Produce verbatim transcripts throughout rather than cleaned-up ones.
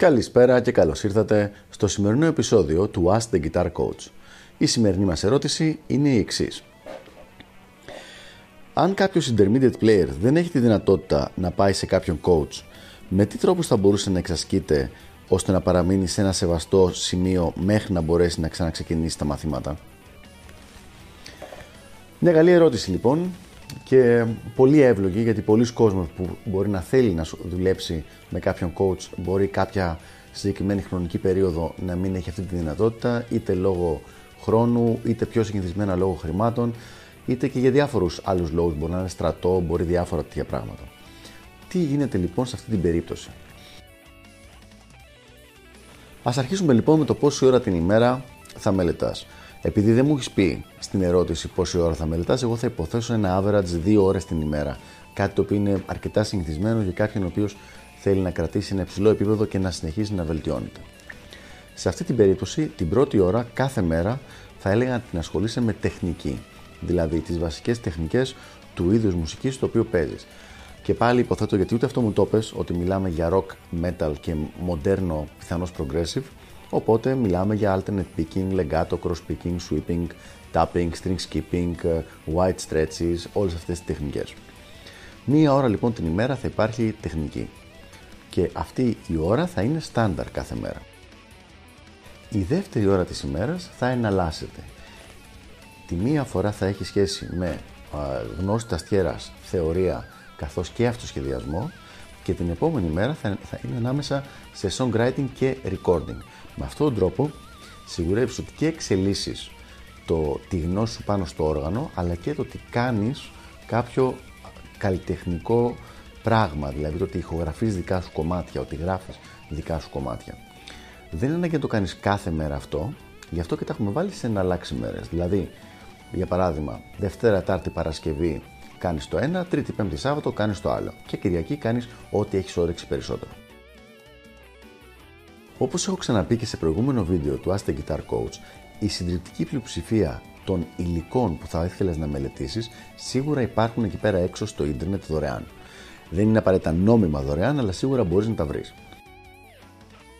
Καλησπέρα και καλώς ήρθατε στο σημερινό επεισόδιο του Ask the Guitar Coach. Η σημερινή μας ερώτηση είναι η εξής. Αν κάποιος intermediate player δεν έχει τη δυνατότητα να πάει σε κάποιον coach, με τι τρόπους θα μπορούσε να εξασκείται ώστε να παραμείνει σε ένα σεβαστό σημείο μέχρι να μπορέσει να ξαναξεκινήσει τα μαθήματα? Μια καλή ερώτηση λοιπόν και πολύ εύλογη, γιατί πολλοί κόσμος που μπορεί να θέλει να δουλέψει με κάποιον coach μπορεί κάποια συγκεκριμένη χρονική περίοδο να μην έχει αυτή τη δυνατότητα, είτε λόγω χρόνου, είτε πιο συγκεκριμένα λόγω χρημάτων, είτε και για διάφορους άλλους λόγους, μπορεί να είναι στρατό, μπορεί διάφορα τέτοια πράγματα. Τι γίνεται λοιπόν σε αυτή την περίπτωση? Ας αρχίσουμε λοιπόν με το πόση ώρα την ημέρα θα μελετάς. Επειδή δεν μου έχεις πει στην ερώτηση πόση ώρα θα μελετάς, εγώ θα υποθέσω ένα average δύο ώρες την ημέρα. Κάτι το οποίο είναι αρκετά συνηθισμένο για κάποιον ο οποίος θέλει να κρατήσει ένα υψηλό επίπεδο και να συνεχίσει να βελτιώνεται. Σε αυτή την περίπτωση, την πρώτη ώρα κάθε μέρα θα έλεγα να την ασχολείσαι με τεχνική. Δηλαδή τις βασικές τεχνικές του είδους μουσικής στο οποίο παίζεις. Και πάλι υποθέτω, γιατί ούτε αυτό μου το πες, ότι μιλάμε για rock, metal και μοντέρνο, πιθανώς progressive. Οπότε μιλάμε για alternate picking, legato, cross picking, sweeping, tapping, string skipping, wide stretches, όλες αυτές τις τεχνικές. Μία ώρα λοιπόν την ημέρα θα υπάρχει τεχνική. Και αυτή η ώρα θα είναι στάνταρ κάθε μέρα. Η δεύτερη ώρα της ημέρας θα εναλλάσσεται. Τη μία φορά θα έχει σχέση με γνώση ταστιέρας, θεωρία, καθώς και αυτοσχεδιασμό, και την επόμενη μέρα θα είναι ανάμεσα σε songwriting και recording. Με αυτόν τον τρόπο σιγουρεύεις ότι και εξελίσσεις το, τη γνώση σου πάνω στο όργανο, αλλά και το ότι κάνεις κάποιο καλλιτεχνικό πράγμα, δηλαδή το ότι ηχογραφείς δικά σου κομμάτια, ότι γράφεις δικά σου κομμάτια. Δεν είναι ανάγκη να το κάνεις κάθε μέρα αυτό, γι' αυτό και τα έχουμε βάλει σε εναλλάξει μέρες. Δηλαδή, για παράδειγμα, Δευτέρα, Τάρτη, Παρασκευή κάνεις το ένα, Τρίτη, Πέμπτη, Σάββατο κάνεις το άλλο και Κυριακή κάνεις ό,τι έχεις όρεξη περισσότερο. Όπως έχω ξαναπεί και σε προηγούμενο βίντεο του Ask the Guitar Coach, η συντριπτική πλειοψηφία των υλικών που θα ήθελες να μελετήσεις σίγουρα υπάρχουν εκεί πέρα έξω στο ίντερνετ δωρεάν. Δεν είναι απαραίτητα νόμιμα δωρεάν, αλλά σίγουρα μπορείς να τα βρεις.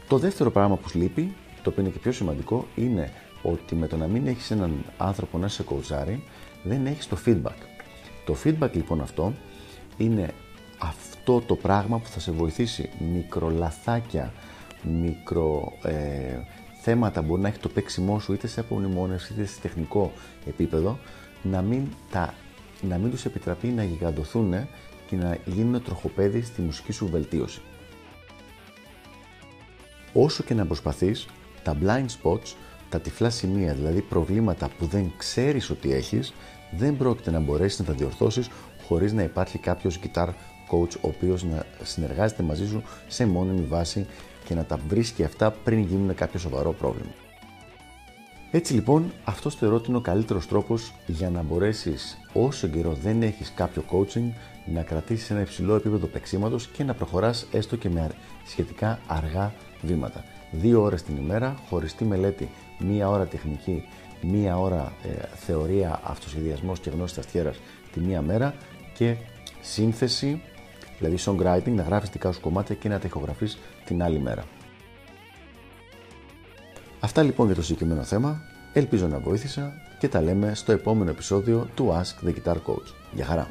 Το δεύτερο πράγμα που σου λείπει, το οποίο είναι και πιο σημαντικό, είναι ότι με το να μην έχεις έναν άνθρωπο να σε κοουτσάρει, δεν έχεις το feedback. Το feedback λοιπόν αυτό είναι αυτό το πράγμα που θα σε βοηθήσει. Μικρολαθάκια, μικρο ε, θέματα μπορεί να έχει το παίξιμό σου, είτε σε απομνημόνευση είτε σε τεχνικό επίπεδο, να μην, τα, να μην τους επιτραπεί να γιγαντωθούν και να γίνουν τροχοπέδι στη μουσική σου βελτίωση. Όσο και να προσπαθείς, τα blind spots, τα τυφλά σημεία, δηλαδή προβλήματα που δεν ξέρεις ότι έχεις, δεν πρόκειται να μπορέσεις να τα διορθώσεις χωρίς να υπάρχει κάποιος guitar coach ο οποίος να συνεργάζεται μαζί σου σε μόνιμη βάση και να τα βρίσκει αυτά πριν γίνουν κάποιο σοβαρό πρόβλημα. Έτσι λοιπόν, αυτός το ερώτημα είναι ο καλύτερος τρόπος για να μπορέσεις, όσο καιρό δεν έχεις κάποιο coaching, να κρατήσεις ένα υψηλό επίπεδο παίξηματος και να προχωράς έστω και με σχετικά αργά βήματα. Δύο ώρες την ημέρα, χωριστή μελέτη, μία ώρα τεχνική, μία ώρα ε, θεωρία, αυτοσχεδιασμός και γνώση ταστιέρας τη μία μέρα και σύνθεση, δηλαδή songwriting, να γράφεις δικά σου κομμάτια και να τα ηχογραφείς την άλλη μέρα. Αυτά λοιπόν για το συγκεκριμένο θέμα, ελπίζω να βοήθησα και τα λέμε στο επόμενο επεισόδιο του Ask the Guitar Coach. Γεια χαρά!